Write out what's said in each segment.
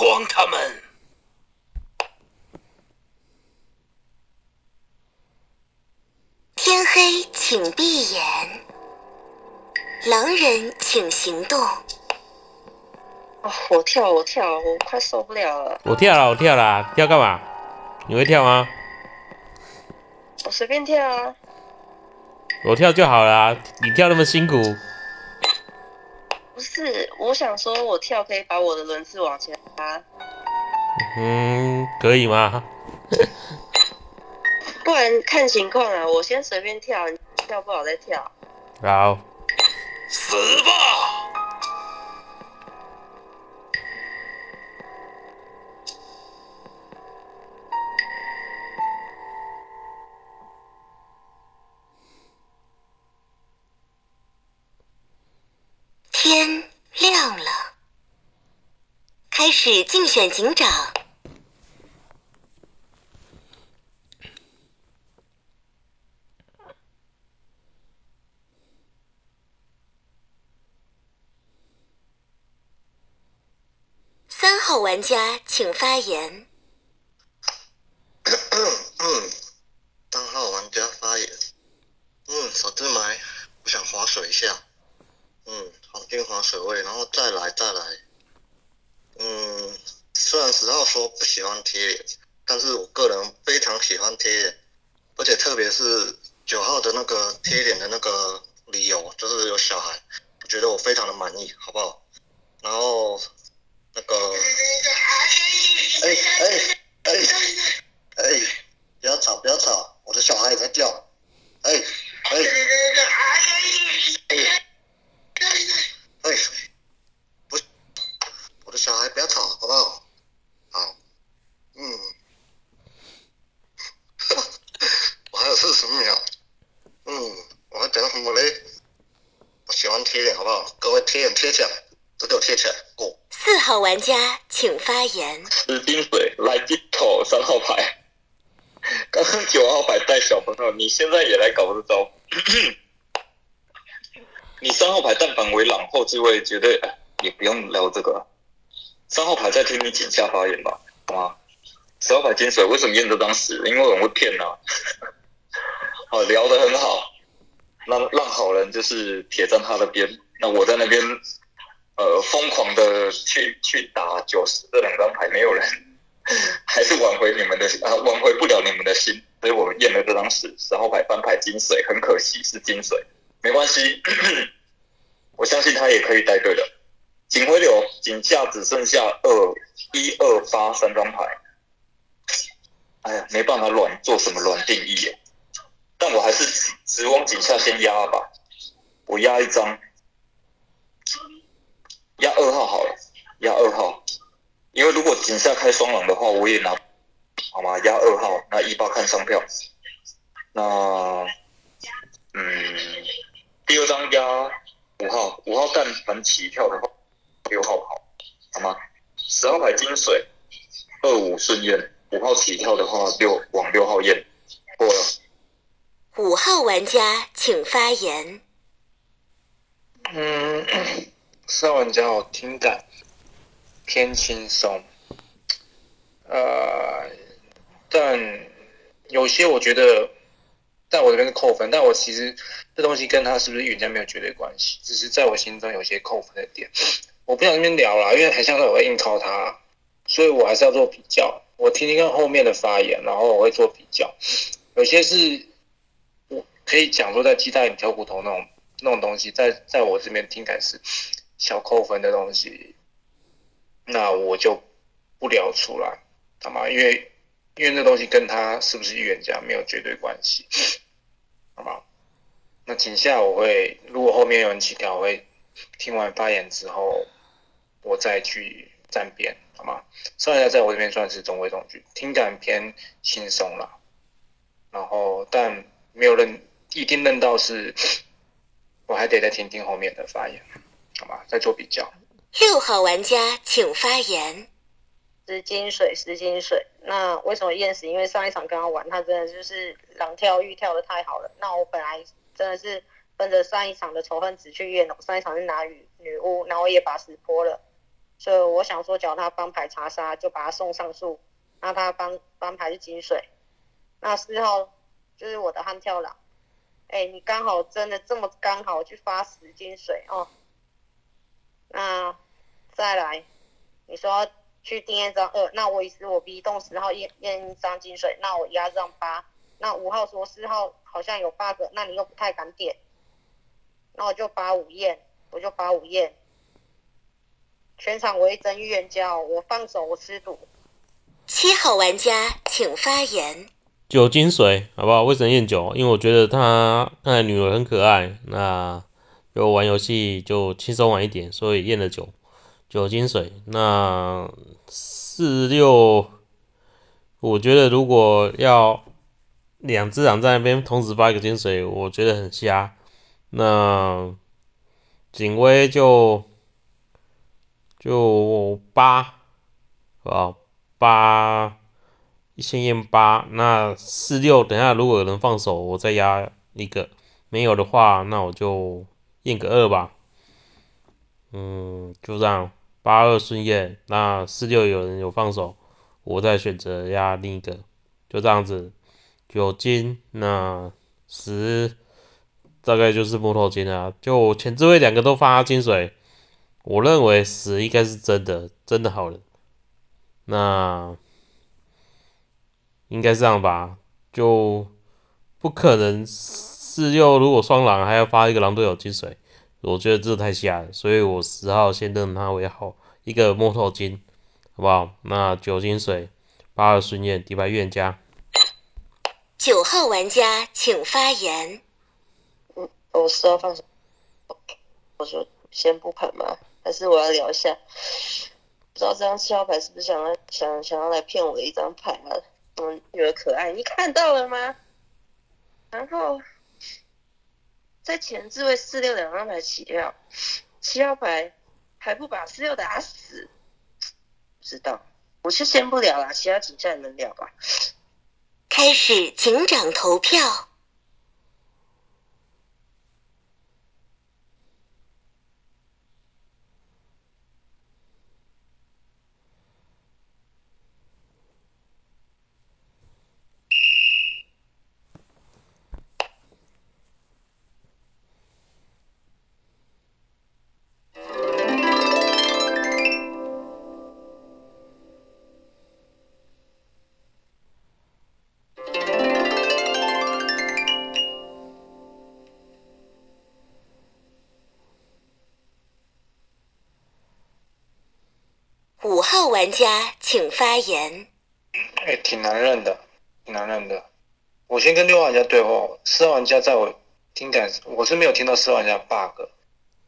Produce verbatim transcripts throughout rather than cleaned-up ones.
光他们。天黑请闭眼，狼人请行动。哦，我跳，我跳，我快受不了了。我跳了，我跳了，跳干嘛？你会跳吗？我随便跳啊。我跳就好了啊，你跳那么辛苦。不是，我想说，我跳可以把我的轮子往前拉。嗯，可以吗？不然看情况啊，我先随便跳，你跳不好再跳。好。死吧！天亮了，开始竞选警长。三号玩家请发言。嗯，三号玩家发言。嗯，小智埋，我想划水一下。嗯，黄金滑水位，然后再来再来。嗯，虽然十号说不喜欢贴脸，但是我个人非常喜欢贴脸，而且特别是九号的那个贴脸的那个理由，就是有小孩，我觉得我非常的满意，好不好？然后那个，哎哎哎哎，不要吵不要吵，我的小孩也在叫，哎哎哎。哎，不，我的小孩不要吵，好不好？好，嗯，我还有四十秒，嗯，我要讲什么嘞？我喜欢贴脸，好不好？各位贴脸贴起来，都给我贴起来，过。四号玩家请发言。死金水来一头三号牌，刚刚九号牌带小朋友，你现在也来搞这招。你三号牌但凡为朗后置位，绝对也不用聊这个。三号牌再听你井下发言吧，好吗？十号牌金水为什么验得当十？因为我很会骗啊。好，聊得很好，那让好人就是铁站他的边，那我在那边呃疯狂的去去打九十这两张牌，没有人还是挽回你们的啊，挽回不了你们的心，所以我们验了这张十。十号牌翻牌金水，很可惜是金水。没关系，我相信他也可以带队的。警徽流，井下只剩下二一二八三张牌。哎呀，没办法乱做什么乱定义耶。但我还是直往井下先压吧。我压一张，压二号好了，压二号。因为如果井下开双狼的话，我也拿，好吗？压二号，那一八看商票。那，嗯。第二张压五号，五号干反起跳的话，六号好，好吗？十号牌金水，二五顺验，五号起跳的话，六往六号验，过了。五号玩家请发言。嗯，四号玩家我听感偏轻松，呃，但有些我觉得。但我这边是扣分，但我其实这东西跟他是不是预言家没有绝对关系，只是在我心中有些扣分的点。我不想那边聊啦，因为很像是我会硬靠他，所以我还是要做比较。我听听看后面的发言，然后我会做比较。有些是我可以讲说在鸡蛋里挑骨头那种那种东西，在在我这边听感是小扣分的东西，那我就不聊出来，好吗？因为。因为那东西跟他是不是预言家没有绝对关系，好吗？那井下我会，如果后面有人起跳，我会听完发言之后，我再去站边，好吗？上一下在我这边算是中规中矩，听感偏轻松啦。然后但没有认一定认到是，我还得再听听后面的发言，好吗？再做比较。六号玩家请发言。十金水，十金水。那为什么验十？因为上一场跟他玩，他真的就是狼跳玉跳的太好了。那我本来真的是奔着上一场的仇恨值去验，我上一场是拿女女巫，然后也把十泼了。所以我想说叫他帮牌查杀，就把他送上诉，那他帮帮牌是井水。那事后就是我的悍跳郎，哎、欸，你刚好真的这么刚好去发十金水哦。那再来，你说去定验章二，那我以是我 B 动十号验验章金水，那我压让八，那五号说四号好像有 bug， 那你又不太敢点，那我就把五验，我就把五验，全场为真预言家，我放手，我吃赌。七号玩家请发言。九金水，好不好？未神验九，因为我觉得他看来女儿很可爱，那就玩游戏就轻松玩一点，所以验了九。九金水，那四六，我觉得如果要两只狼在那边同时发一个金水，我觉得很瞎。那警徽就就八，啊八，先验八。那四六，等一下如果有人放手，我再压一个；没有的话，那我就验个二吧。嗯，就这样。八二顺验，那四六有人有放手，我再选择压另一个，就这样子。九金，那十大概就是木头金啊。就前置位两个都发金水，我认为十应该是真的，真的好人。那应该这样吧，就不可能四六如果双狼还要发一个狼队友金水。我觉得这太瞎了，所以我十号先认他为好一个木头金，好不好？那九金水，八二顺验，底牌预言家。九号玩家请发言。嗯，我十号放手，我说先不盘嘛，但是我要聊一下，不知道这张七号牌是不是想要想想要来骗我一张牌啊？嗯，女儿可爱，你看到了吗？然后。在前置位四六两张牌起跳，七号牌还不把四六打死，不知道，我是先不聊啦，其他几下能聊吧。开始警长投票。五号玩家请发言。哎、欸，挺难认的，挺难认的。我先跟六号玩家对话。四号玩家在我听感，我是没有听到四号玩家 bug。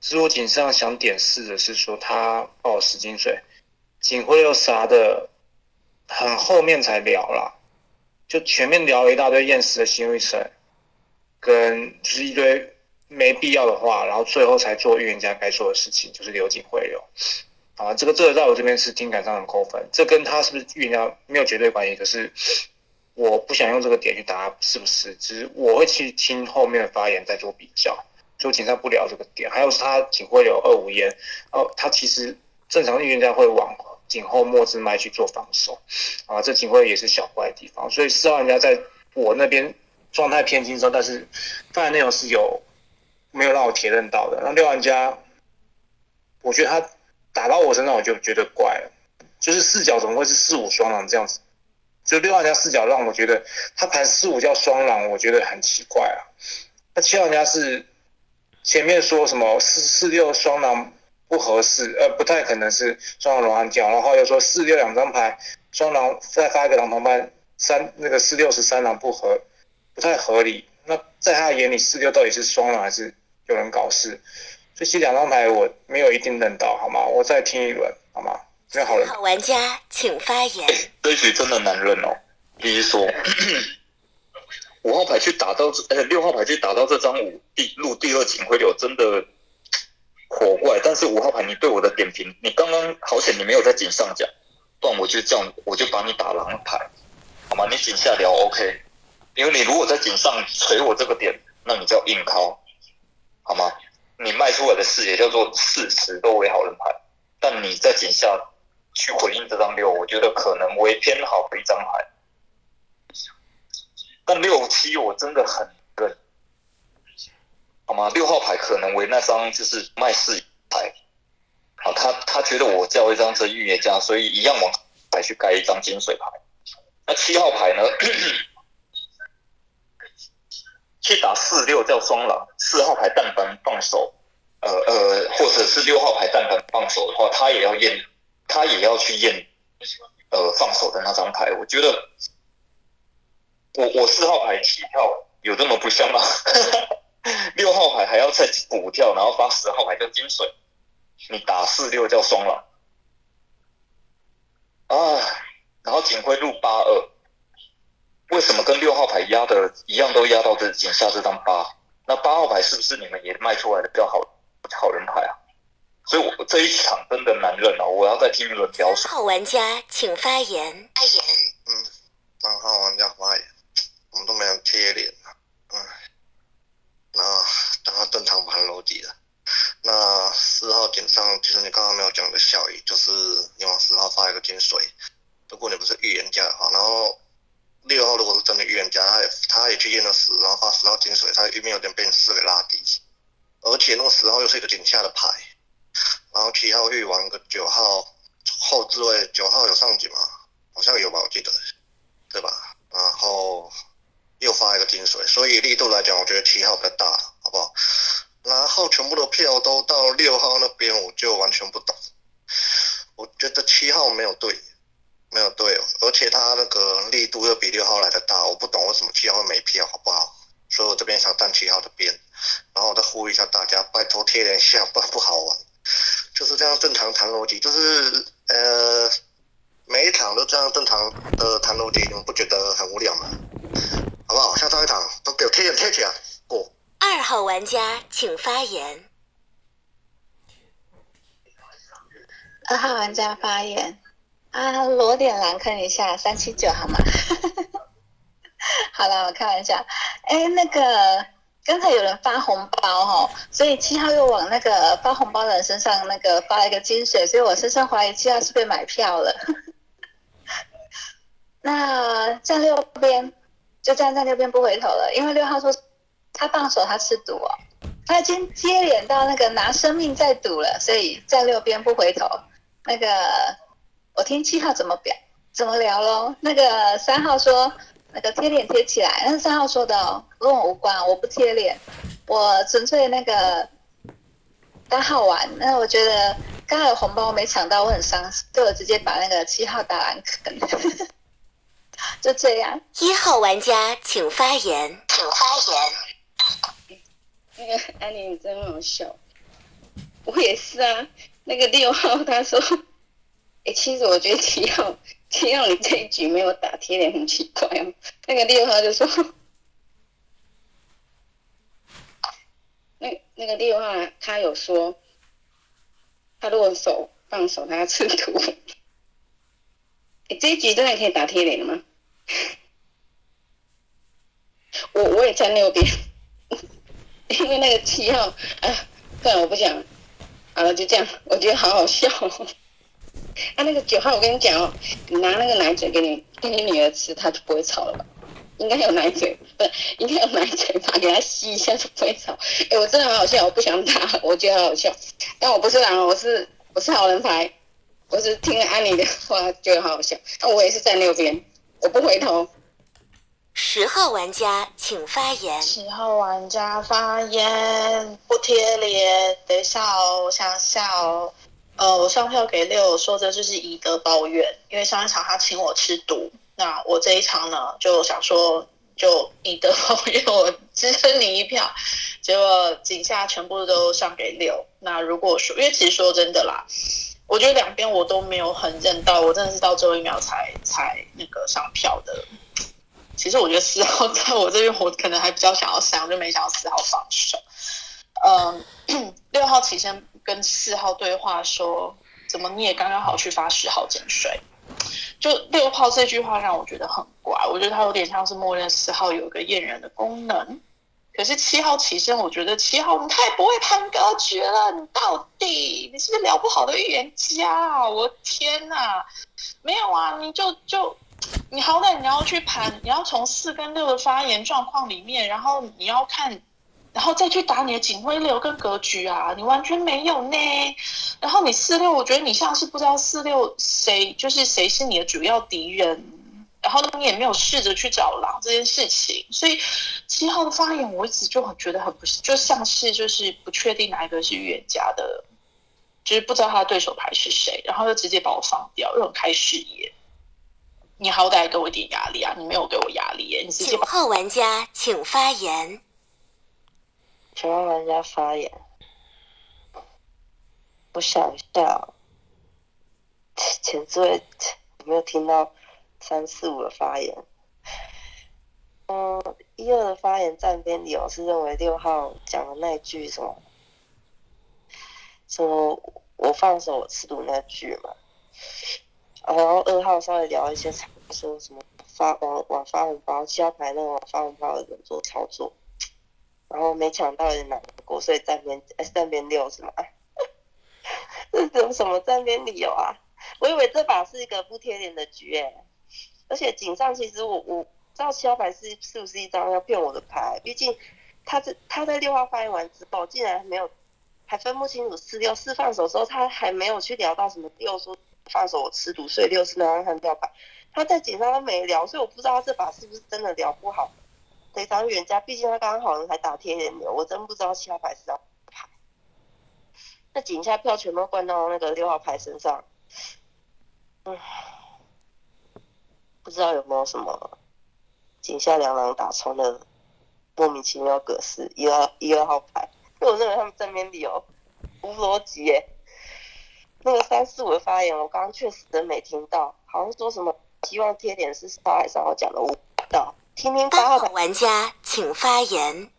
只是我警上想点四的是说他爆十金水，警徽又杀的很后面才聊啦，就前面聊了一大堆验十的心理水，跟就是一堆没必要的话，然后最后才做预言家该做的事情，就是留警徽流。啊，这个这个在我这边是听感上很扣分，这跟他是不是预言家没有绝对关系，可是我不想用这个点去答是不是，只是我会去听后面的发言再做比较，所以警察不聊这个点。还有是他警徽有二五烟，哦，他其实正常预言家会往警后末之脉去做防守，啊，这警徽也是小怪的地方，所以四号玩家在我那边状态偏轻松，但是犯的内容是有没有让我铁认到的。那六号玩家，我觉得他。打到我身上我就觉得怪了，就是四角怎么会是四五双狼这样子？就六号家四角让我觉得他盘四五叫双狼，我觉得很奇怪啊。那七号家是前面说什么四四六双狼不合适，呃，不太可能是双狼龙悍跳，然后又说四六两张牌双狼再发一个狼同伴三那个四六十三狼不合，不太合理。那在他的眼里四六到底是双狼还是有人搞事？这些两张牌我没有一定认到，好吗？我再听一轮，好吗？没有好人。好玩家请发言。欸、这局真的难认哦，必须说，五号牌去打到，呃，六号牌去打到这张五第入第二警徽流，真的火怪。但是五号牌，你对我的点评，你刚刚好险你没有在井上讲，不然我就这样，我就把你打狼牌，好吗？你井下聊 OK， 因为你如果在井上锤我这个点，那你叫硬靠，好吗？你卖出来的视野叫做事实都为好人牌，但你你在井下去回应这张六，我觉得可能为偏好的一张牌。但六七我真的很认，好吗？六号牌可能为那张就是卖势牌，好，他他觉得我叫一张真预言家，所以一样往牌去盖一张金水牌。那七号牌呢？去打四六叫双狼，四号牌但凡放手，呃呃，或者是六号牌但凡放手的话，他也要验，他也要去验，呃，放手的那张牌。我觉得我，我我四号牌七跳有这么不像吗？六号牌还要再补跳，然后发十号牌叫金水，你打四六叫双狼啊，然后警徽入八二。为什么跟六号牌压的一样都压到这井下这张八？那八号牌是不是你们也卖出来的比较好好人牌啊？所以我这一场真的难认啊！我要再听你们聊。三号玩家请发言。发言。嗯，三号玩家发言，我们都没有贴脸啊。嗯，那当他正常盘逻辑了。那四号井上，其实你刚刚没有讲的效益，就是你往四号发一个金水，如果你不是预言家的话，然后。六号如果是真的预言家，他也他也去验了十，然后发十号金水，他预面有点被四给拉低，而且那个十号又是一个井下的牌，然后七号预玩个九号后置位，九号有上井吗？好像有吧，我记得，对吧？然后又发一个金水，所以力度来讲，我觉得七号比较大，好不好？然后全部的票都到六号那边，我就完全不懂，我觉得七号没有对。没有对，而且他那个力度又比六号来的大，我不懂为什么七号没票，好不好？所以我这边想站七号的边，然后我再呼吁一下大家，拜托贴脸下，不然不好玩。就是这样正常谈逻辑，就是呃，每一场都这样正常的谈逻辑，你们不觉得很无聊吗？好不好？下周一场都给我贴脸贴起来，过。二号玩家请发言。二号玩家发言。啊，裸点蓝坑一下三七九好吗？好了，我开玩笑。哎，那个刚才有人发红包哈、哦，所以七号又往那个发红包的人身上那个发了一个金水，所以我深深怀疑七号是被买票了。那站六边就站在六边不回头了，因为六号说他放手他吃赌哦，他已经接连到那个拿生命在赌了，所以站六边不回头那个。我听七号怎么表怎么聊咯，那个三号说那个贴脸贴起来，那是三号说的哦，跟我无关，我不贴脸，我纯粹那个打好玩。那我觉得刚才有红包我没抢到，我很伤心，所以我直接把那个七号打完坑，就这样。一号玩家请发言，请发言。那个安妮你真好笑，我也是啊。那个六号他说。欸、其实我觉得七号，七号你这一局没有打贴脸很奇怪哦。那个六号就说，那那个六号他有说，他如果手放手，他要吃土。欸、这一局真的可以打贴脸了吗？我我也站六边，因为那个七号啊，算了我不讲了，好了就这样，我觉得好好笑、哦。啊，那个九号，我跟你讲哦，你拿那个奶嘴给你给你女儿吃，她就不会吵了吧？应该有奶嘴，不是应该有奶嘴吧？给她吸一下就不会吵。哎、欸，我真的很好笑，我不想打，我觉得很好笑。但我不是狼，我是我是好人牌，我是听了安妮的话觉得好好笑。那、啊、我也是站六边，我不回头。十号玩家请发言。十号玩家发言，不贴脸。等一下哦，我想笑哦。呃，我上票给六，说的就是以德报怨，因为上一场他请我吃毒，那我这一场呢就想说就以德报怨，我支撑你一票，结果井下全部都上给六。那如果说，因为其实说真的啦，我觉得两边我都没有很认到，我真的是到最后一秒才才那个上票的。其实我觉得四号在我这边，我可能还比较想要三，我就没想要四号放手。嗯，六号起身跟四号对话说：“怎么你也刚刚好去发十号金水？”就六号这句话让我觉得很怪，我觉得他有点像是默认四号有一个验人的功能。可是七号起身，我觉得七号你太不会判歌诀了，你到底你是不是聊不好的预言家？我天哪，没有啊，你就就你好歹你要去盘，你要从四跟六的发言状况里面，然后你要看，然后再去打你的警徽流跟格局啊，你完全没有呢。然后你四六，我觉得你像是不知道四六谁就是谁是你的主要敌人。然后你也没有试着去找狼这件事情，所以七号的发言我一直就很觉得很不是，就像是就是不确定哪一个是预言家的，就是不知道他的对手牌是谁，然后就直接把我放掉，让我开视野。你好歹给我一点压力啊！你没有给我压力耶，你直接把。九号玩家请发言。九号玩家发言。我想一下，前座有没有听到？三四五的发言，嗯，一二的发言站边理由是认为六号讲的那句什么，什么我放手我吃毒那句嘛，然后二号稍微聊一些常说什么发往往发红包，七号牌那往发红包的人做操作，然后没抢到也难过，所以站边站边六是吗？这是什么站边理由啊？我以为这把是一个不贴脸的局哎、欸。而且井上其实我我知道七号牌是是不是一张要骗我的牌，毕竟他这他在六号发言完之后，竟然没有还分不清楚四六四放手之后，他还没有去聊到什么六说放手我吃毒，所以六是那张看掉牌，他在井上都没聊，所以我不知道他这把是不是真的聊不好的一张预言家，毕竟他刚刚好像还打贴脸流，我真不知道七号牌是张牌，那井下票全部灌到那个六号牌身上，嗯。不知道有没有什么井下两狼打冲的莫名其妙格式一二一二号牌，因为我认为他们正面理由无逻辑耶。那个三四五的发言我刚刚确实真没听到，好像说什么希望贴脸是八还是我讲的，我不知道。听听八号玩家请发言。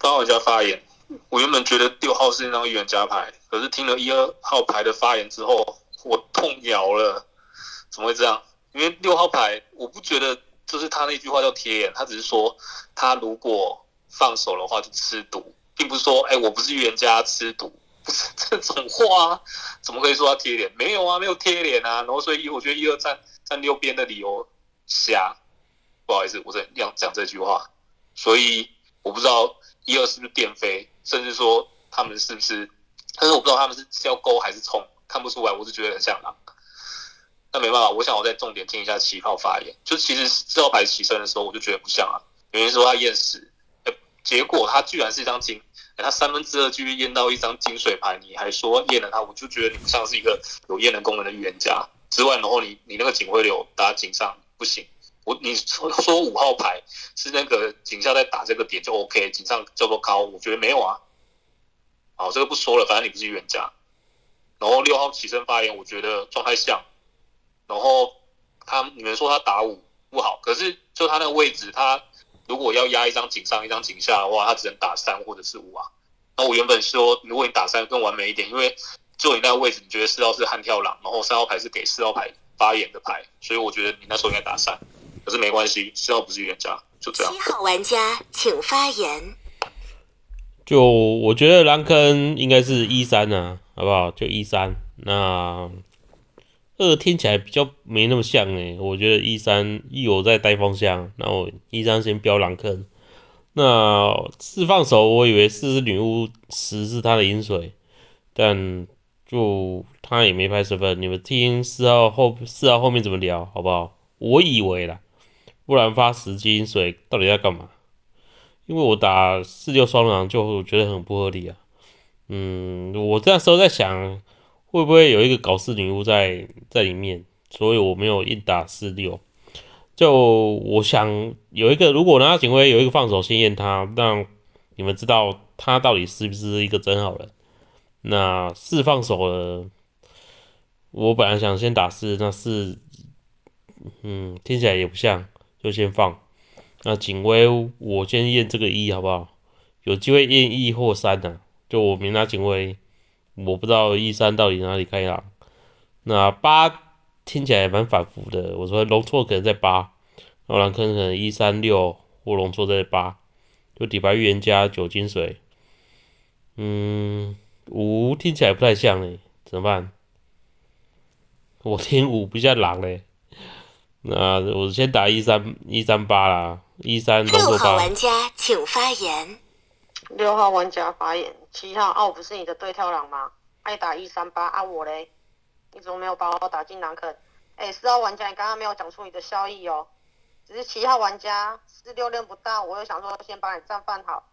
八号玩家发言，我原本觉得六号是那张预言家牌，可是听了一二号牌的发言之后，我痛咬了，怎么会这样？因为六号牌，我不觉得就是他那句话叫贴脸，他只是说他如果放手的话就吃毒，并不是说哎、欸、我不是预言家吃毒，不是这种话啊，怎么可以说他贴脸？没有啊，没有贴脸啊。然后所以我觉得一二站站六边的理由瞎，不好意思，我在讲讲这句话，所以我不知道一二是不是电飞，甚至说他们是不是，但是我不知道他们是要勾还是冲，看不出来，我是觉得很像狼。那没办法，我想我再重点听一下七号发言。就其实四号牌起身的时候，我就觉得不像啊。有人说他验十、欸，结果他居然是一张金，欸、他三分之二去验到一张金水牌，你还说验了他，我就觉得你不像是一个有验能功能的预言家。之外，然后你你那个警徽流打井上不行，我你说说五号牌是那个井下在打这个点就 OK， 井上叫做高，我觉得没有啊。好，这个不说了，反正你不是预言家。然后六号起身发言，我觉得状态像。然后他你们说他打五不好，可是就他那个位置，他如果要压一张井上一张井下的话，他只能打三或者是五啊。那我原本说，如果你打三更完美一点，因为就你那个位置，你觉得四号是悍跳狼，然后三号牌是给四号牌发言的牌，所以我觉得你那时候应该打三。可是没关系，四号不是预言家，就这样。七号玩家请发言。就我觉得蓝坑应该是一三啊，好不好？就一三那。二听起来比较没那么像诶、欸，我觉得一三一我在带风箱，然后一三先标狼坑，那四放手，我以为四是女巫，十是他的饮水，但就他也没拍十分。你们听四号后四号后面怎么聊，好不好？我以为啦，不然发十级饮水到底要干嘛？因为我打四六双狼就觉得很不合理啊。嗯，我那时候在想。会不会有一个搞事女巫在在里面？所以我没有硬打四六。就我想有一个，如果拿到警徽有一个放手先验他，让你们知道他到底是不是一个真好人。那四放手了，我本来想先打四，那四，嗯，听起来也不像，就先放。那警徽我先验这个一，好不好？有机会验一或三呢、啊？就我没拿警徽。我不知道一三到底哪里开朗，那八听起来蛮反复的。我说容错可能在八，然后狼坑可能一三六或容错在八，就底牌预言家、酒精水。嗯，五听起来不太像嘞，怎么办？我听五不像狼嘞。那我先打一三一三八啦，一三龙头八。六号玩家请发言。六号玩家发言。七号啊，我不是你的对跳狼吗？爱打一三八啊，我嘞，你怎么没有把我打进狼坑？哎，四号玩家，你刚刚没有讲出你的效益哦。只是七号玩家四六认不到，我又想说先把你战犯好。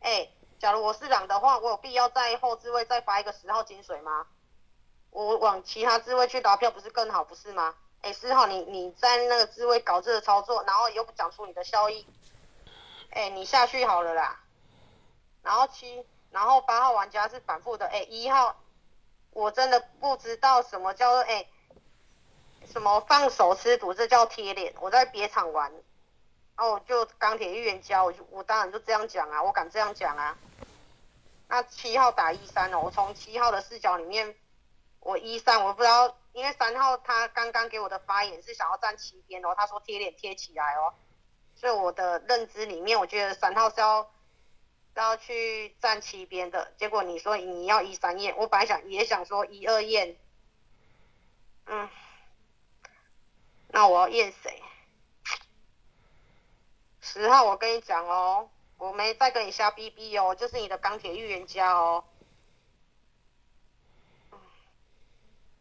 哎，假如我是狼的话，我有必要在后置位再发一个十号金水吗？我往其他置位去打票不是更好，不是吗？哎，四号，你你在那个置位搞这个操作，然后又不讲出你的效益。哎，你下去好了啦。然后七，然后八号玩家是反复的。哎，一号，我真的不知道什么叫做哎。什么放手吃毒，这叫贴脸。我在别场玩，啊，我就钢铁预言家，我就我当然就这样讲啊，我敢这样讲啊。那七号打一三哦，我从七号的视角里面，我一三我不知道，因为三号他刚刚给我的发言是想要站七边哦，他说贴脸贴起来哦，所以我的认知里面，我觉得三号是要是要去站七边的。结果你说你要一三验，我本来想也想说一二验，嗯。那我要验谁？十号，我跟你讲哦，我没再跟你瞎逼逼哦，就是你的钢铁预言家哦。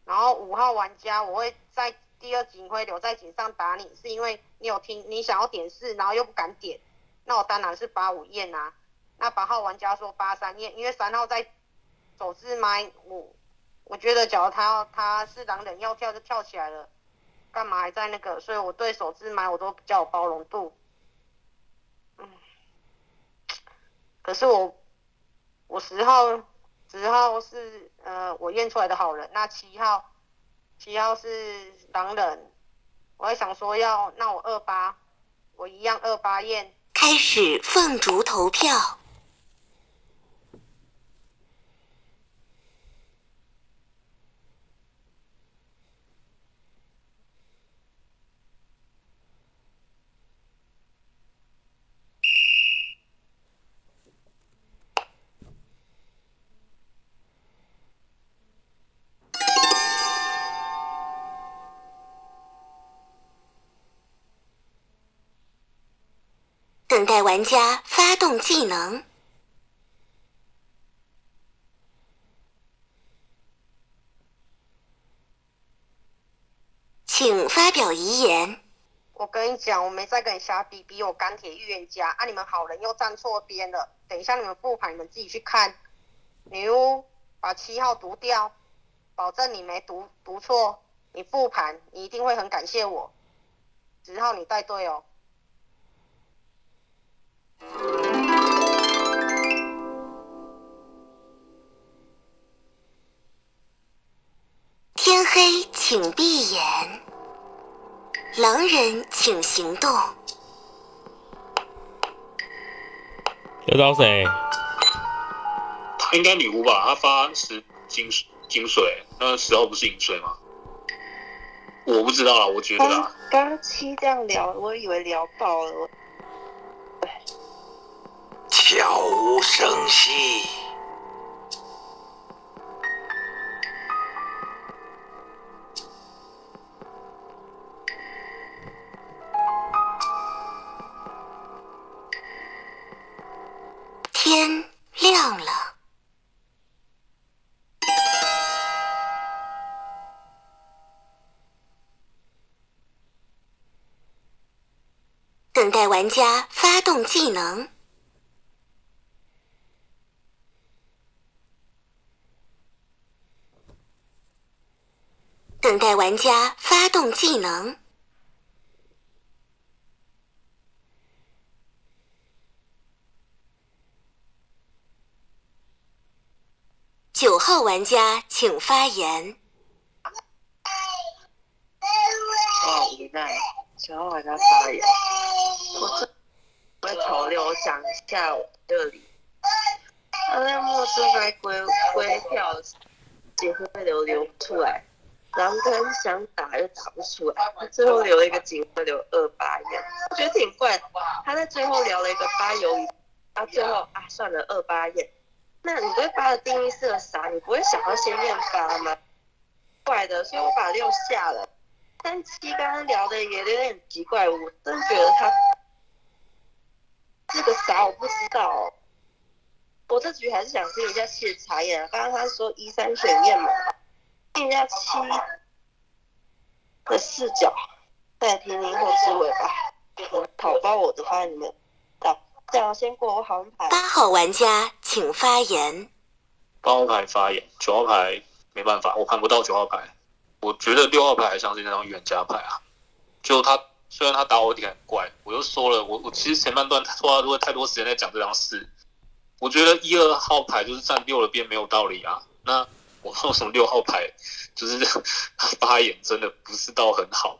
然后五号玩家，我会在第二警徽留在警上打你，是因为你有听，你想要点四，然后又不敢点，那我当然是八五验啊。那八号玩家说八三验，因为三号在走字麦，我我觉得假如他他是狼人要跳就跳起来了。干嘛还在那个？所以我对手自买我都比较有包容度，嗯。可是我，我十号，十号是呃我验出来的好人，那七号，七号是狼人，我还想说要那我二八，我一样二八验。开始放逐投票。等待玩家发动技能。请发表遗言。我跟你讲，我没在跟你瞎逼逼，我钢铁预言家啊！你们好人又站错边了。等一下你们复盘，你们自己去看。女巫把七号读掉，保证你没读读错。你复盘，你一定会很感谢我。十号你带队哦。天黑请闭眼，狼人请行动。要找谁？应该女巫吧，她发十金金水，那十号不是银水吗？我不知道啊，我觉得啦。刚刚七这样聊，我以为聊爆了。悄无声息。天亮了。等待玩家发动技能。等待玩家发动技能。九号玩家请发言。哦，无奈，九号玩家发言。我这会头流想一下我这里。他在末置该归归票，也会流流不出来。狼跟想打又打不出来，最后留了一个警徽留二八一样，我觉得挺怪。他在最后聊了一个八游到最后啊，算了，二八验。那你对八的定义是个啥？你不会想要先验八吗？怪的，所以我把六下了。但七刚刚聊的也有点奇怪，我真觉得他是个啥，我不知道、哦。我这局还是想听一下七的查验、啊。刚刚他说一三选验嘛，听一下七的视角，再听听后之尾吧。我讨包我的发言没有到，这样先过我好牌。八号玩家请发言。八号牌发言，九号牌没办法，我看不到九号牌。我觉得六号牌还像是那张预言家牌啊，就他虽然他打我点很怪，我就说了，我我其实前半段花了太多时间在讲这张事。我觉得一二号牌就是站六的边没有道理啊。那我看什么六号牌就是发言真的不是到很好。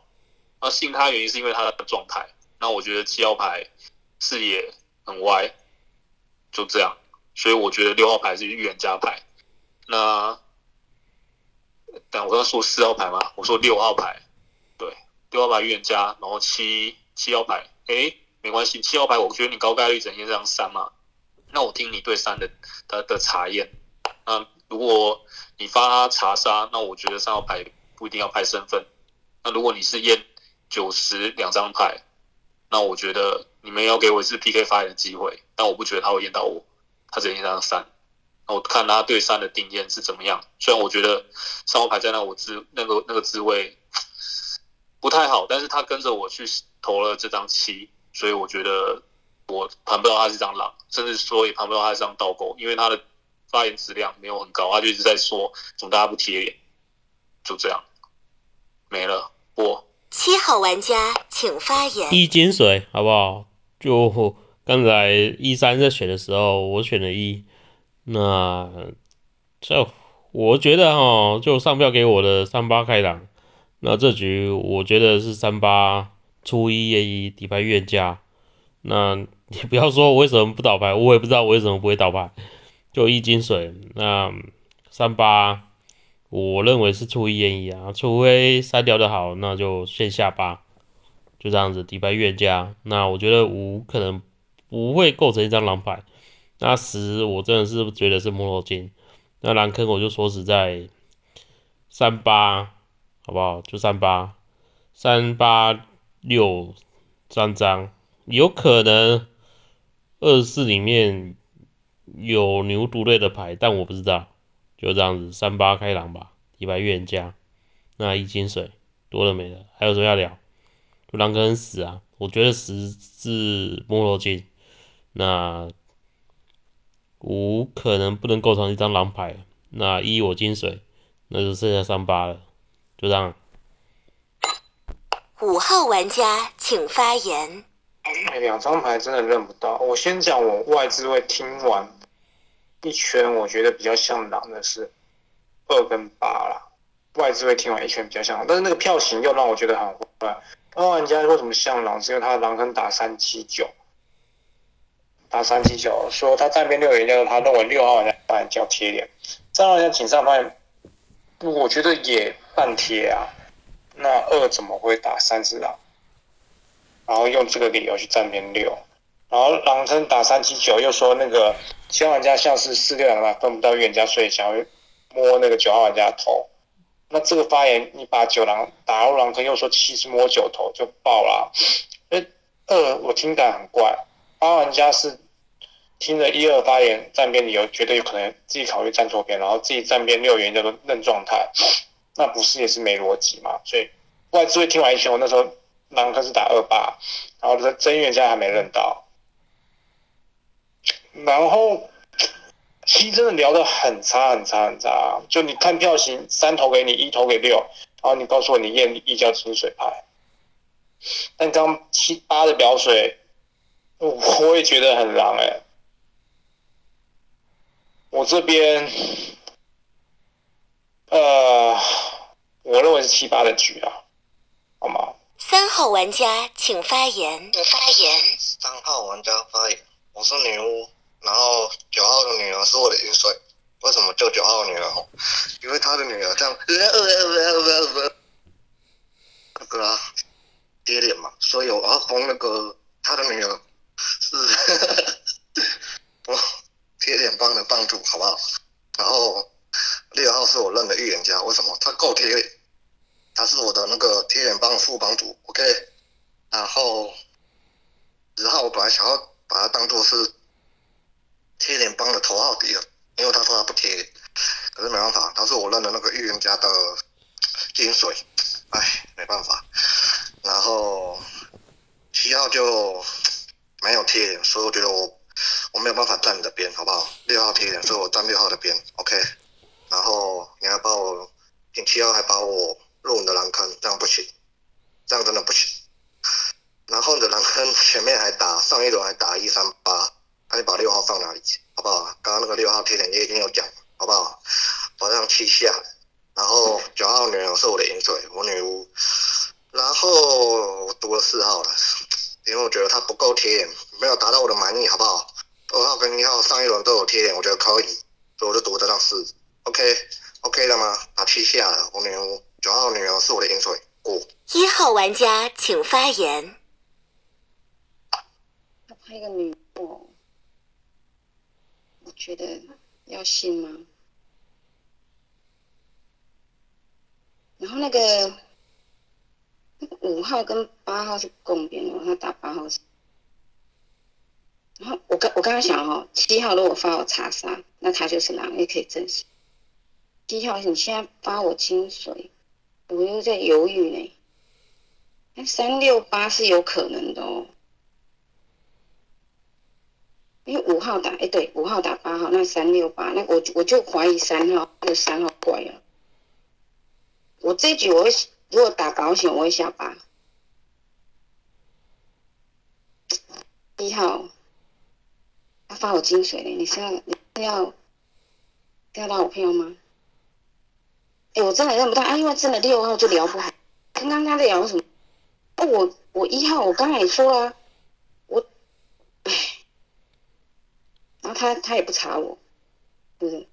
那信他原因是因为他的状态。那我觉得七号牌视野很歪，就这样。所以我觉得六号牌是预言家牌。那但我要说四号牌吗？我说六号牌，对，六号牌预言家，然后七七号牌，哎，没关系，七号牌我觉得你高概率整天这样三嘛，那我听你对三的的的查验，那如果你发查杀，那我觉得三号牌不一定要派身份，那如果你是验九十两张牌，那我觉得你们要给我一次 P K 发言的机会，但我不觉得他会验到我，他只能验到三。我看他对三的定验是怎么样，虽然我觉得三号牌在那我滋那个那个滋味不太好，但是他跟着我去投了这张七，所以我觉得我盘不到他是张狼，甚至说也盘不到他是张倒钩，因为他的发言质量没有很高，他就一直在说怎么大家不贴脸，就这样没了。我七号玩家请发言。一金水好不好？就刚才一三在选的时候，我选了一。那这我觉得齁，就上票给我的三八开档，那这局我觉得是三八初一夜一底牌预言家。那你不要说我为什么不倒牌，我也不知道我为什么不会倒牌，就一金水。那三八我认为是初一夜一啊，除非三聊得好，那就先下八，就这样子底牌预言家。那我觉得五可能不会构成一张狼牌。那十我真的是觉得是摸头金，那蓝坑我就说实在三八好不好？就三八三八六三张，有可能二十四里面有牛犊类的牌，但我不知道，就这样子三八开狼吧，底牌预言家。那一金水多了没了，还有什么要聊？就蓝坑十啊，我觉得十是摸头金，那五可能不能构成一张狼牌，那一我金水，那就剩下三八了，就这样。五号玩家请发言。两张牌真的认不到，我先讲我外资会听完一圈，我觉得比较像狼的是二跟八啦，外资会听完一圈比较像狼，但是那个票型又让我觉得很混乱。二玩家为什么像狼？是因为他的狼跟打三七九。打三七九，说他站边六也六，他认为六号玩家发言较贴脸，三号玩家请上发言，我觉得也半贴啊。那二怎么会打三只狼？然后用这个理由去站边六，然后狼称打三七九，又说那个七号玩家像是四六两狼分不到预言家，所以想要摸那个九号玩家头。那这个发言你把九狼打入狼坑，又说七是摸九头就爆啦。哎，二我听感很怪，八玩家是。听着一二发言站边理由，觉得有可能自己考虑站错边，然后自己站边六元叫做认状态，那不是也是没逻辑嘛？所以外资会听完一圈，我那时候狼科是打二八，然后真预言家还没认到，然后七真的聊得很差很差很差，就你看票型三投给你，一投给六，然后你告诉我你验一叫清水牌，但刚七八的表水，我也觉得很狼哎、欸。我这边，呃，我认为是七八的局啊，好吗？三号玩家请发言。请发言。三号玩家发言。我是女巫，然后九号的女儿是我的金水。为什么叫九号女儿？因为她的女儿这样，呃呃呃呃呃，那个啊，贴脸嘛，所以我要封那个她的女儿是。铁脸帮的帮主，好不好？然后六号是我认的预言家，为什么？他够铁脸，他是我的那个铁脸帮副帮主 ，OK。然后十号我本来想要把他当做是铁脸帮的头号敌人，因为他说他不铁脸，可是没办法，他是我认的那个预言家的精髓，哎，没办法。然后七号就没有贴脸，所以我觉得我我没有办法站你的边，好不好？六号贴脸，所以我站六号的边 ，OK。然后你还把我，你七号还把我入你的狼坑，这样不行，这样真的不行。然后你的狼坑前面还打，上一轮还打一三八，那你把六号放哪里？好不好？刚刚那个六号贴脸也已经有讲，好不好？我让七下，然后九号女人是我的饮水，我女巫。然后我读了四号了，因为我觉得他不够贴脸，没有达到我的满意，好不好？二号跟一号上一轮都有贴脸，我觉得可以，所以我就读这张四 ，OK OK 了吗？打七下了，我女巫九号女巫是我的饮水，过。一号玩家请发言。他一个女巫，我觉得要信吗？然后那个。五号跟八号是共边的，他打八号。然后我刚我刚刚想哦，七号如果发我查杀，那他就是狼，也可以证实。七号你现在发我金水，我又在犹豫呢。那三六八是有可能的哦，因为五号打哎对，五号打八号，那三六八，那我我就怀疑三号，那三号怪了。我这一局我会。如果打保险，我会下八。一号，他发我金水嘞，你是要你是要要拉我票吗？哎、欸，我真的认不到啊，因为真的六号就聊不好。刚刚他在聊什么？哦，我我一号，我刚才也说了、啊，我，哎，然后他他也不查我，是不是？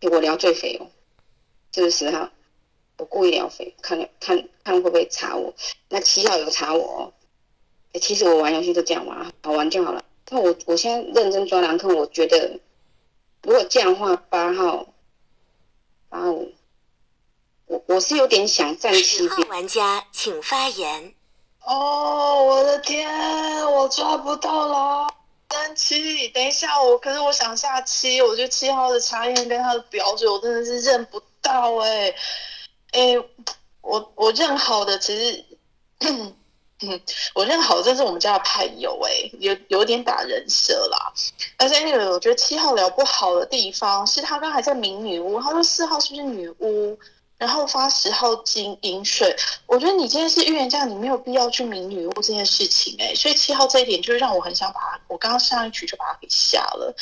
欸、我聊最肥哦，这是十号。我故意聊肥，看看看会不会查我。那七号有查我、哦欸，其实我玩游戏就这样玩，好玩就好了。但我我现在认真抓狼坑，我觉得如果这样的话，八号、八五，我我是有点想站七边。十号玩家请发言。哦，我的天，我抓不到了。三七，等一下我，可是我想下七，我觉得七号的查验跟他的表姐，我真的是认不到哎、欸。哎、欸，我我认好的，其实，嗯，我认好的，这是我们家的派友、欸，哎，有有点打人设啦。但是 anyway， 我觉得七号聊不好的地方是他刚才在明女巫，他说四号是不是女巫，然后发十号金银水。我觉得你今天是预言家，你没有必要去明女巫这件事情、欸，哎，所以七号这一点就是让我很想把他，我刚刚上一局就把他给下了。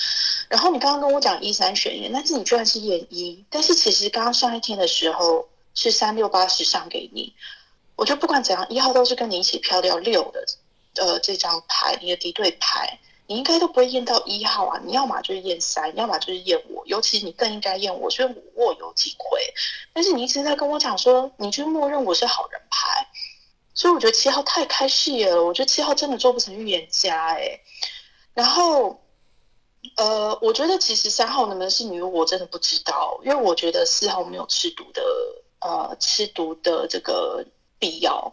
然后你刚刚跟我讲一三选验，但是你居然是验一，但是其实刚刚上一天的时候。是三六八十上给你，我就不管怎样，一号都是跟你一起飘掉六的，呃，这张牌你的敌对牌，你应该都不会验到一号啊，你要嘛就是验三，要嘛就是验我，尤其你更应该验我，所以我握有几回。但是你一直在跟我讲说，你就默认我是好人牌，所以我觉得七号太开视野了，我觉得七号真的做不成预言家哎、欸。然后，呃，我觉得其实三号能不能是女巫，我真的不知道，因为我觉得四号没有吃毒的。呃，吃毒的这个必要，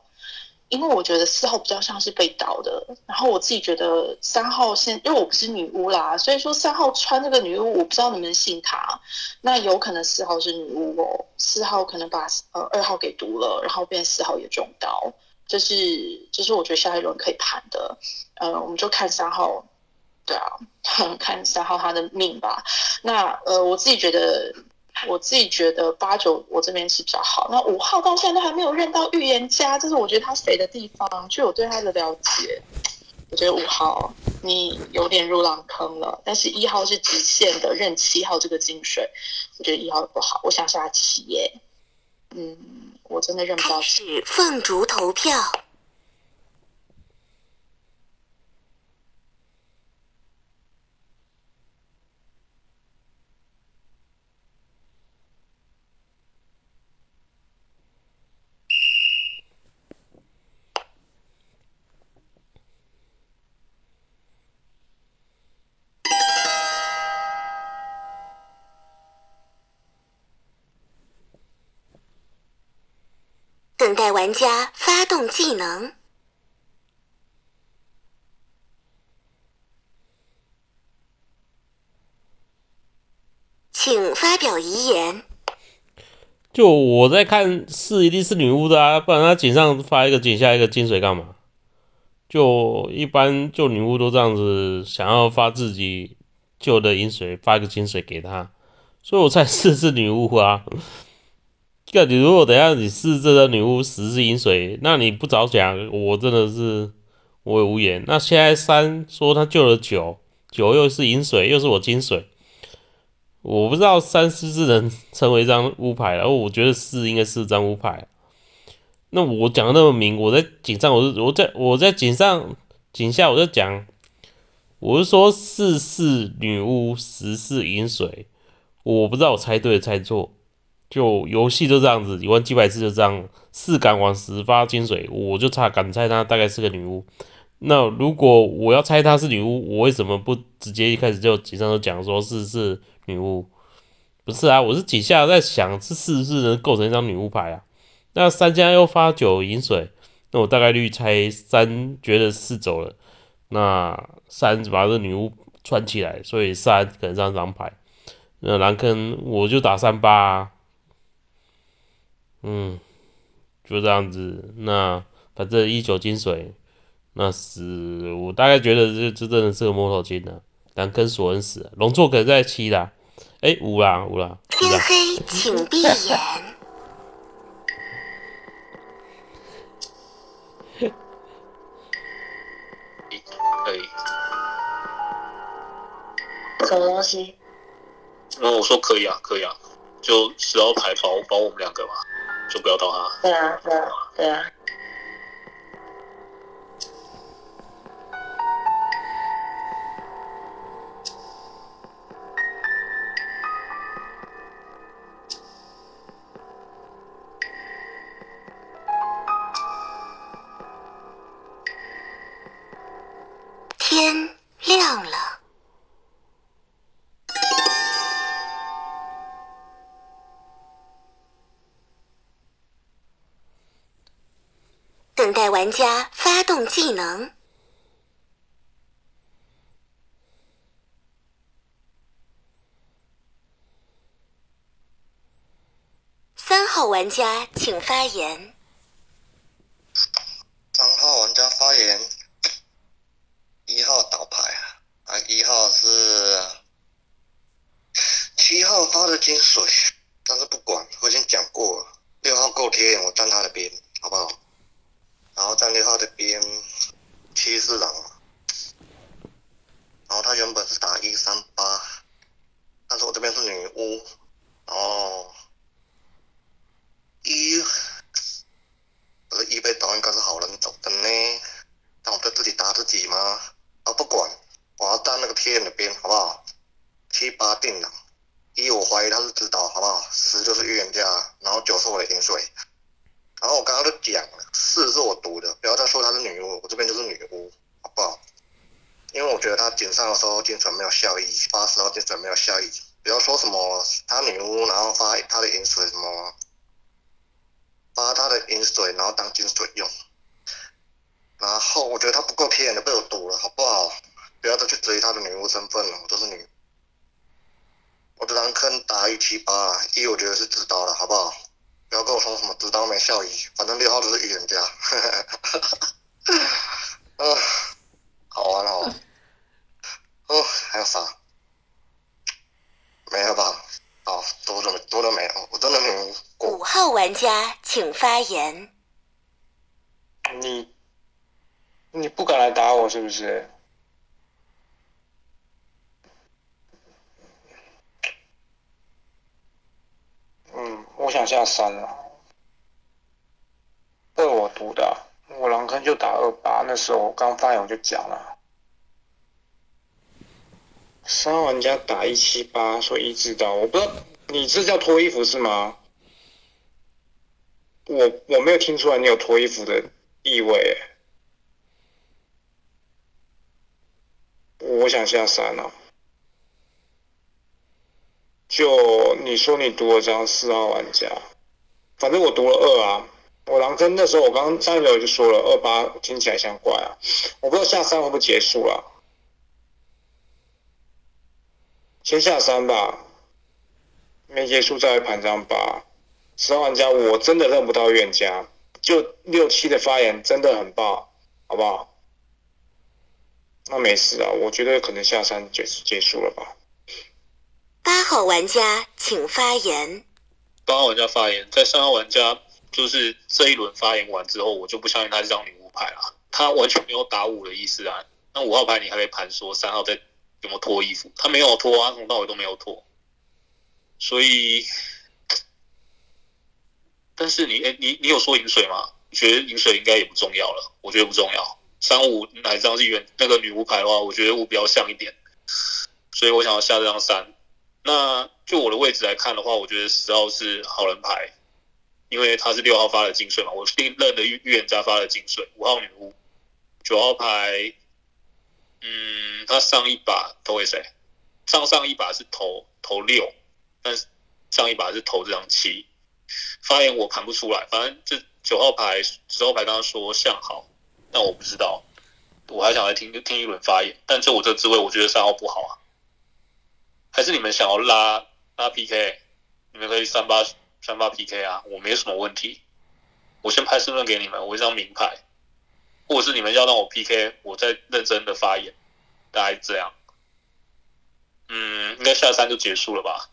因为我觉得四号比较像是被倒的，然后我自己觉得三号现，因为我不是女巫啦，所以说三号穿这个女巫，我不知道能不能信她，那有可能四号是女巫哦，四号可能把呃二号给毒了，然后变四号也中刀，这是这是我觉得下一轮可以盘的，呃，我们就看三号，对啊，看三号他的命吧，那呃我自己觉得。我自己觉得八九我这边是比较好，那五号到现在都还没有认到预言家，这是我觉得他肥的地方。据我对他的了解，我觉得五号你有点入狼坑了，但是一号是极限的认七号这个金水，我觉得一号不好，我想下七耶。嗯，我真的认不到。开始放逐投票。等待玩家发动技能。请发表遗言。就我在看是一定是女巫的啊，不然她井上发一个井下一个金水干嘛？就一般就女巫都这样子，想要发自己旧的银水，发个金水给她，所以我猜是是女巫啊。这你如果等一下你是这个女巫十是银水，那你不早讲，我真的是我也无言。那现在三说他救了九，九又是银水，又是我金水，我不知道三是不是能成为一张巫牌了。我觉得四应该是张巫牌。那我讲的那么明，我在井上，我是我在我在井上井下我就讲，我是说四是女巫，十是银水，我不知道我猜对猜错。就游戏就这样子，你玩几百次就这样，四敢往十发金水，我就差敢猜她大概是个女巫。那如果我要猜她是女巫，我为什么不直接一开始就井上就讲说是是女巫？不是啊，我是井下在想是是不是能构成一张女巫牌啊？那三家又发九银水，那我大概率猜三觉得四走了，那三把这女巫穿起来，所以三可能上张牌。那蓝坑我就打三八啊。嗯，就这样子。那反正一九金水，那是我大概觉得这这真的是个摸头金了。但跟索恩死了，龙座可能在七啦，哎、欸、五啦五啦。天黑请闭眼。可以。什么东西？那我说可以啊，可以啊，就十号牌保保我们两个嘛。就不要动啊！对啊，对啊，对啊！天亮了。等待玩家发动技能。三号玩家请发言。三号玩家发言。一号倒牌啊！一号是七号发的金水，但是不管，我已经讲过了。六号够贴眼，我站他的边，好不好？然后站六号的边，七是狼，然后他原本是打一三八，但是我这边是女巫，然后一，可是一被倒应该是好人走的呢，那我就自己打自己吗？啊不管，我要站那个贴眼的边，好不好？七八定狼，一我怀疑他是指导，好不好？十就是预言家，然后九是我的金水。然后我刚刚就讲了，四是我读的，不要再说她是女巫，我这边就是女巫，好不好？因为我觉得她井上的时候精准没有效益，发十号精准没有效益，不要说什么她女巫，然后发她的银水什么，发她的银水然后当金水用。然后我觉得她不够偏的被我读了，好不好？不要再去质疑她的女巫身份了，我都是女巫。我这张坑打一七八一，我觉得是知道了，好不好？不要跟我说什么知道没效益，反正六号就是预言家。嗯、呃，好玩好玩。嗯、呃，还有啥？没有吧？好，多的多的没有，我真的没有过。五号玩家请发言。你，你不敢来打我是不是？嗯，我想下三了。二我读的，我狼坑就打二八，那时候我刚发言我就讲了。三号玩家打一七八，说一知道，我不知道你这叫脱衣服是吗？我我没有听出来你有脱衣服的意味。我想下三了。就你说你读了这张四号玩家，反正我读了二啊，我然后跟那时候我刚上一秒我就说了，二八听起来像怪啊，我不知道下山会不会结束了，先下山吧，没结束再来盘张吧。十号玩家我真的认不到冤家，就六七的发言真的很棒，好不好？那没事啊，我觉得可能下山结结束了吧。八号玩家请发言。八号玩家发言，在三号玩家。就是这一轮发言完之后，我就不相信他是张女巫牌了，他完全没有打五的意思啊。那五号牌你还可以盘说三号在有没有脱衣服，他没有脱啊，从到尾都没有脱。所以，但是你你你有说饮水吗？你觉得饮水应该也不重要了，我觉得不重要。三五哪一张是原那个女巫牌的话，我觉得五比较像一点，所以我想要下这张三。那就我的位置来看的话，我觉得十号是好人牌。因为他是六号发了金水嘛，我定认的预言家发了金水，五号女巫，九号牌，嗯，他上一把投给谁？上上一把是投投六，但是上一把是投这张七。发言我盘不出来，反正这九号牌、十号牌刚刚说像好，但我不知道，我还想来听听一轮发言。但就我这滋味，我觉得三号不好啊。还是你们想要拉拉 P K？ 你们可以三八。三八 P K 啊，我没什么问题。我先拍身份给你们，我一张名牌，或者是你们要让我 P K， 我再认真的发言，大概这样。嗯，应该下山就结束了吧？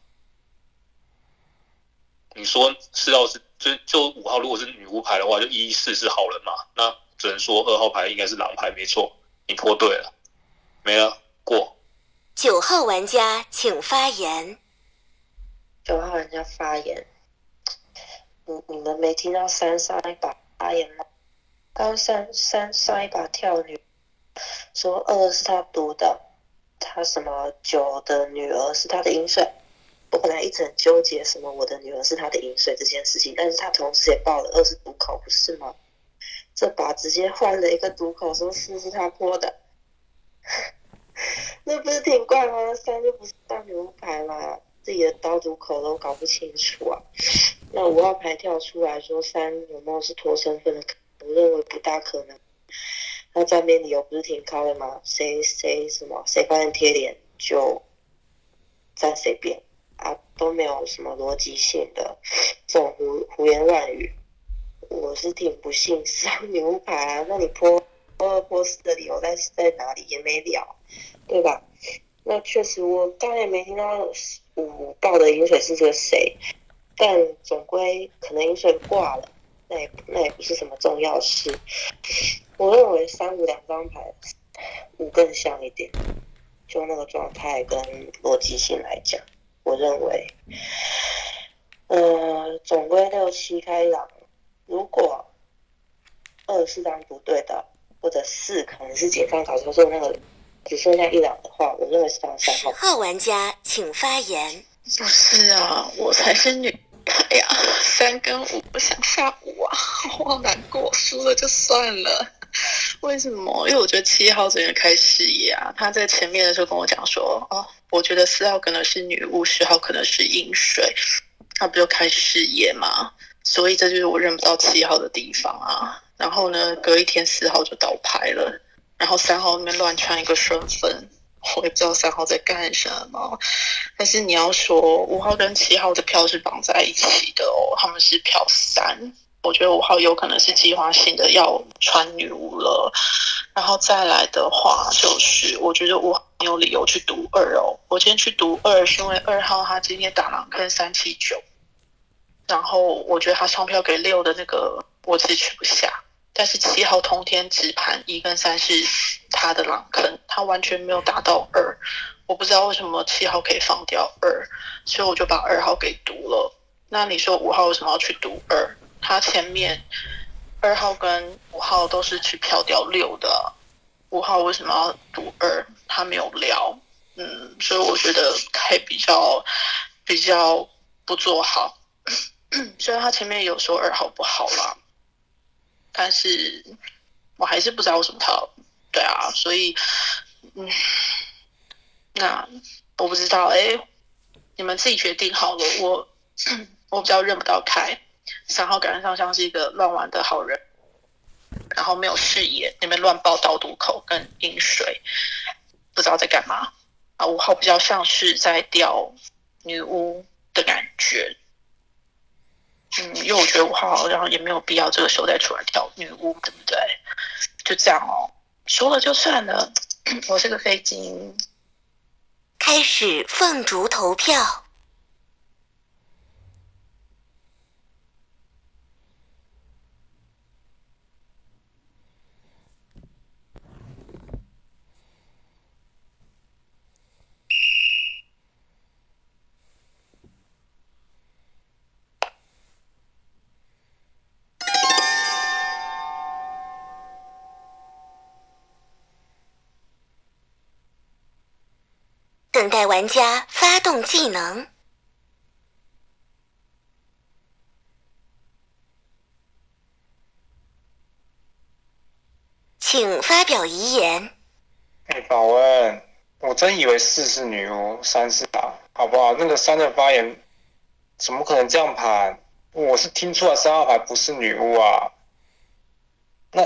你说四号是就就五号，如果是女巫牌的话，就一四是好人嘛。那只能说二号牌应该是狼牌，没错，你破对了，没了过。九号玩家请发言。九号玩家发言。你你们没听到三上一把发言吗？刚三三上一把跳女说二是他读的，他什么九的女儿是他的饮水。我本来一直很纠结什么我的女儿是他的饮水这件事情，但是他同时也报了二是毒口，不是吗？这把直接换了一个毒口，说四是他泼的，那不是挺怪吗？三就不是当牛排吗？自己的刀毒口都搞不清楚啊。那五号牌跳出来说三有没有是脱身份的，我认为不大可能。那站边理由不是挺高的吗？谁谁什么谁发现贴脸就站谁边啊，都没有什么逻辑性的这种胡胡言乱语，我是挺不信上牛排啊。那你泼二泼四的理由在在哪里也没了，对吧？那确实我当然也没听到五报的饮水是这个谁。但总归可能饮水挂了，那也那也不是什么重要事。我认为三五两张牌，五更像一点，就那个状态跟逻辑性来讲，我认为，呃，总归六七开朗。如果二是张不对的，或者四可能是解放搞错做那个只剩下一两的话，我认为是张三号。十号玩家请发言。不是啊，我才是女牌呀、啊！三跟五，我想下五啊，我好难过，输了就算了。为什么？因为我觉得七号这边开视野啊，他在前面的时候跟我讲说，哦，我觉得四号可能是女巫，十号可能是饮水，他不就开视野吗？所以这就是我认不到七号的地方啊。然后呢，隔一天四号就倒牌了，然后三号那边乱穿一个身份。我也不知道三号在干什么，但是你要说五号跟七号的票是绑在一起的哦，他们是票三。我觉得五号有可能是计划性的要穿女巫了，然后再来的话就是，我觉得五号没有理由去读二哦。我今天去读二是因为二号他今天打狼跟三七九，然后我觉得他上票给六的那个我自己取不下。但是七号通天只盘一跟三是他的狼坑，他完全没有打到二，我不知道为什么七号可以放掉二，所以我就把二号给读了。那你说五号为什么要去读二？他前面二号跟五号都是去票掉六的，五号为什么要读二？他没有聊，嗯，所以我觉得还比较比较不做好。虽然他前面有说二号不好啦。但是我还是不知道为什么他，对啊，所以，嗯，那我不知道，哎，你们自己决定好了。我我比较认不到开，三号感染上像是一个乱玩的好人，然后没有视野，那边乱爆倒毒口跟饮水，不知道在干嘛啊。五号比较像是在钓女巫的感觉，嗯，因为我觉得五号然后也没有必要这个时候再出来钓女巫，对不对？就这样哦，说了就算了。我是个飞机。开始凤竹投票。等待玩家发动技能。请发表遗言。哎，保恩，我真以为四是女巫，三是打，好不好？那个三的发言怎么可能这样盘？我是听出来三号牌不是女巫啊。那，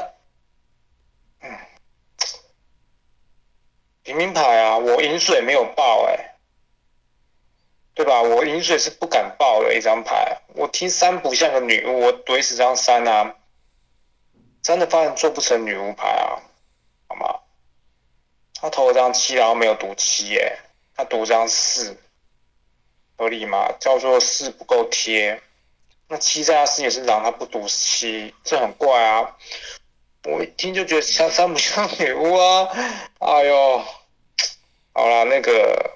嗯。平民牌啊，我饮水没有爆哎、欸，对吧？我饮水是不敢爆的一张牌。我听三不像个女巫，我怼死张三啊。三的发言做不成女巫牌啊，好吗？他投了张七，然后没有读七耶、欸，他读张四，合理吗？叫做四不够贴。那七在他视野是狼，他不读七，这很怪啊。我一听就觉得像三不像女巫啊，哎呦！好啦，那个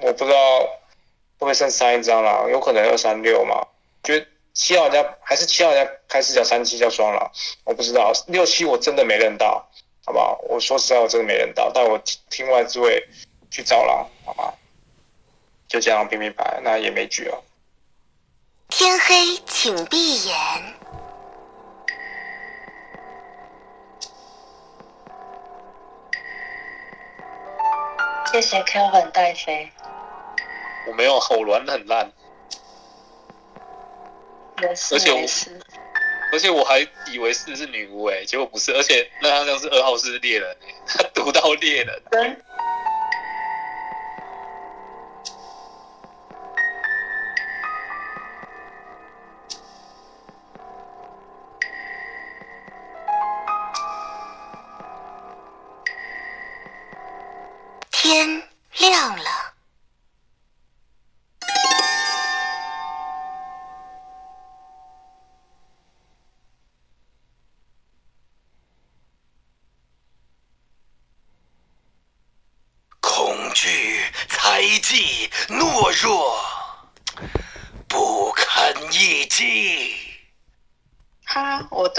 我不知道会不会剩三一张啦，有可能二三六嘛。觉得七号人家还是七号人家开始叫三七叫双狼，我不知道六七我真的没认到，好不好？我说实在我真的没认到，但我听外之位去找啦，好吧？就这样拼命牌，那也没局了。天黑，请闭眼。谢谢 Kelvin 带飞。我没有，我玩的很烂。而且我，而且我还以为四是女巫哎、欸，结果不是，而且那好像是二号是猎人、欸、他读到猎人。嗯、天。亮了。恐惧、猜忌、懦弱，不堪一击。哈，我。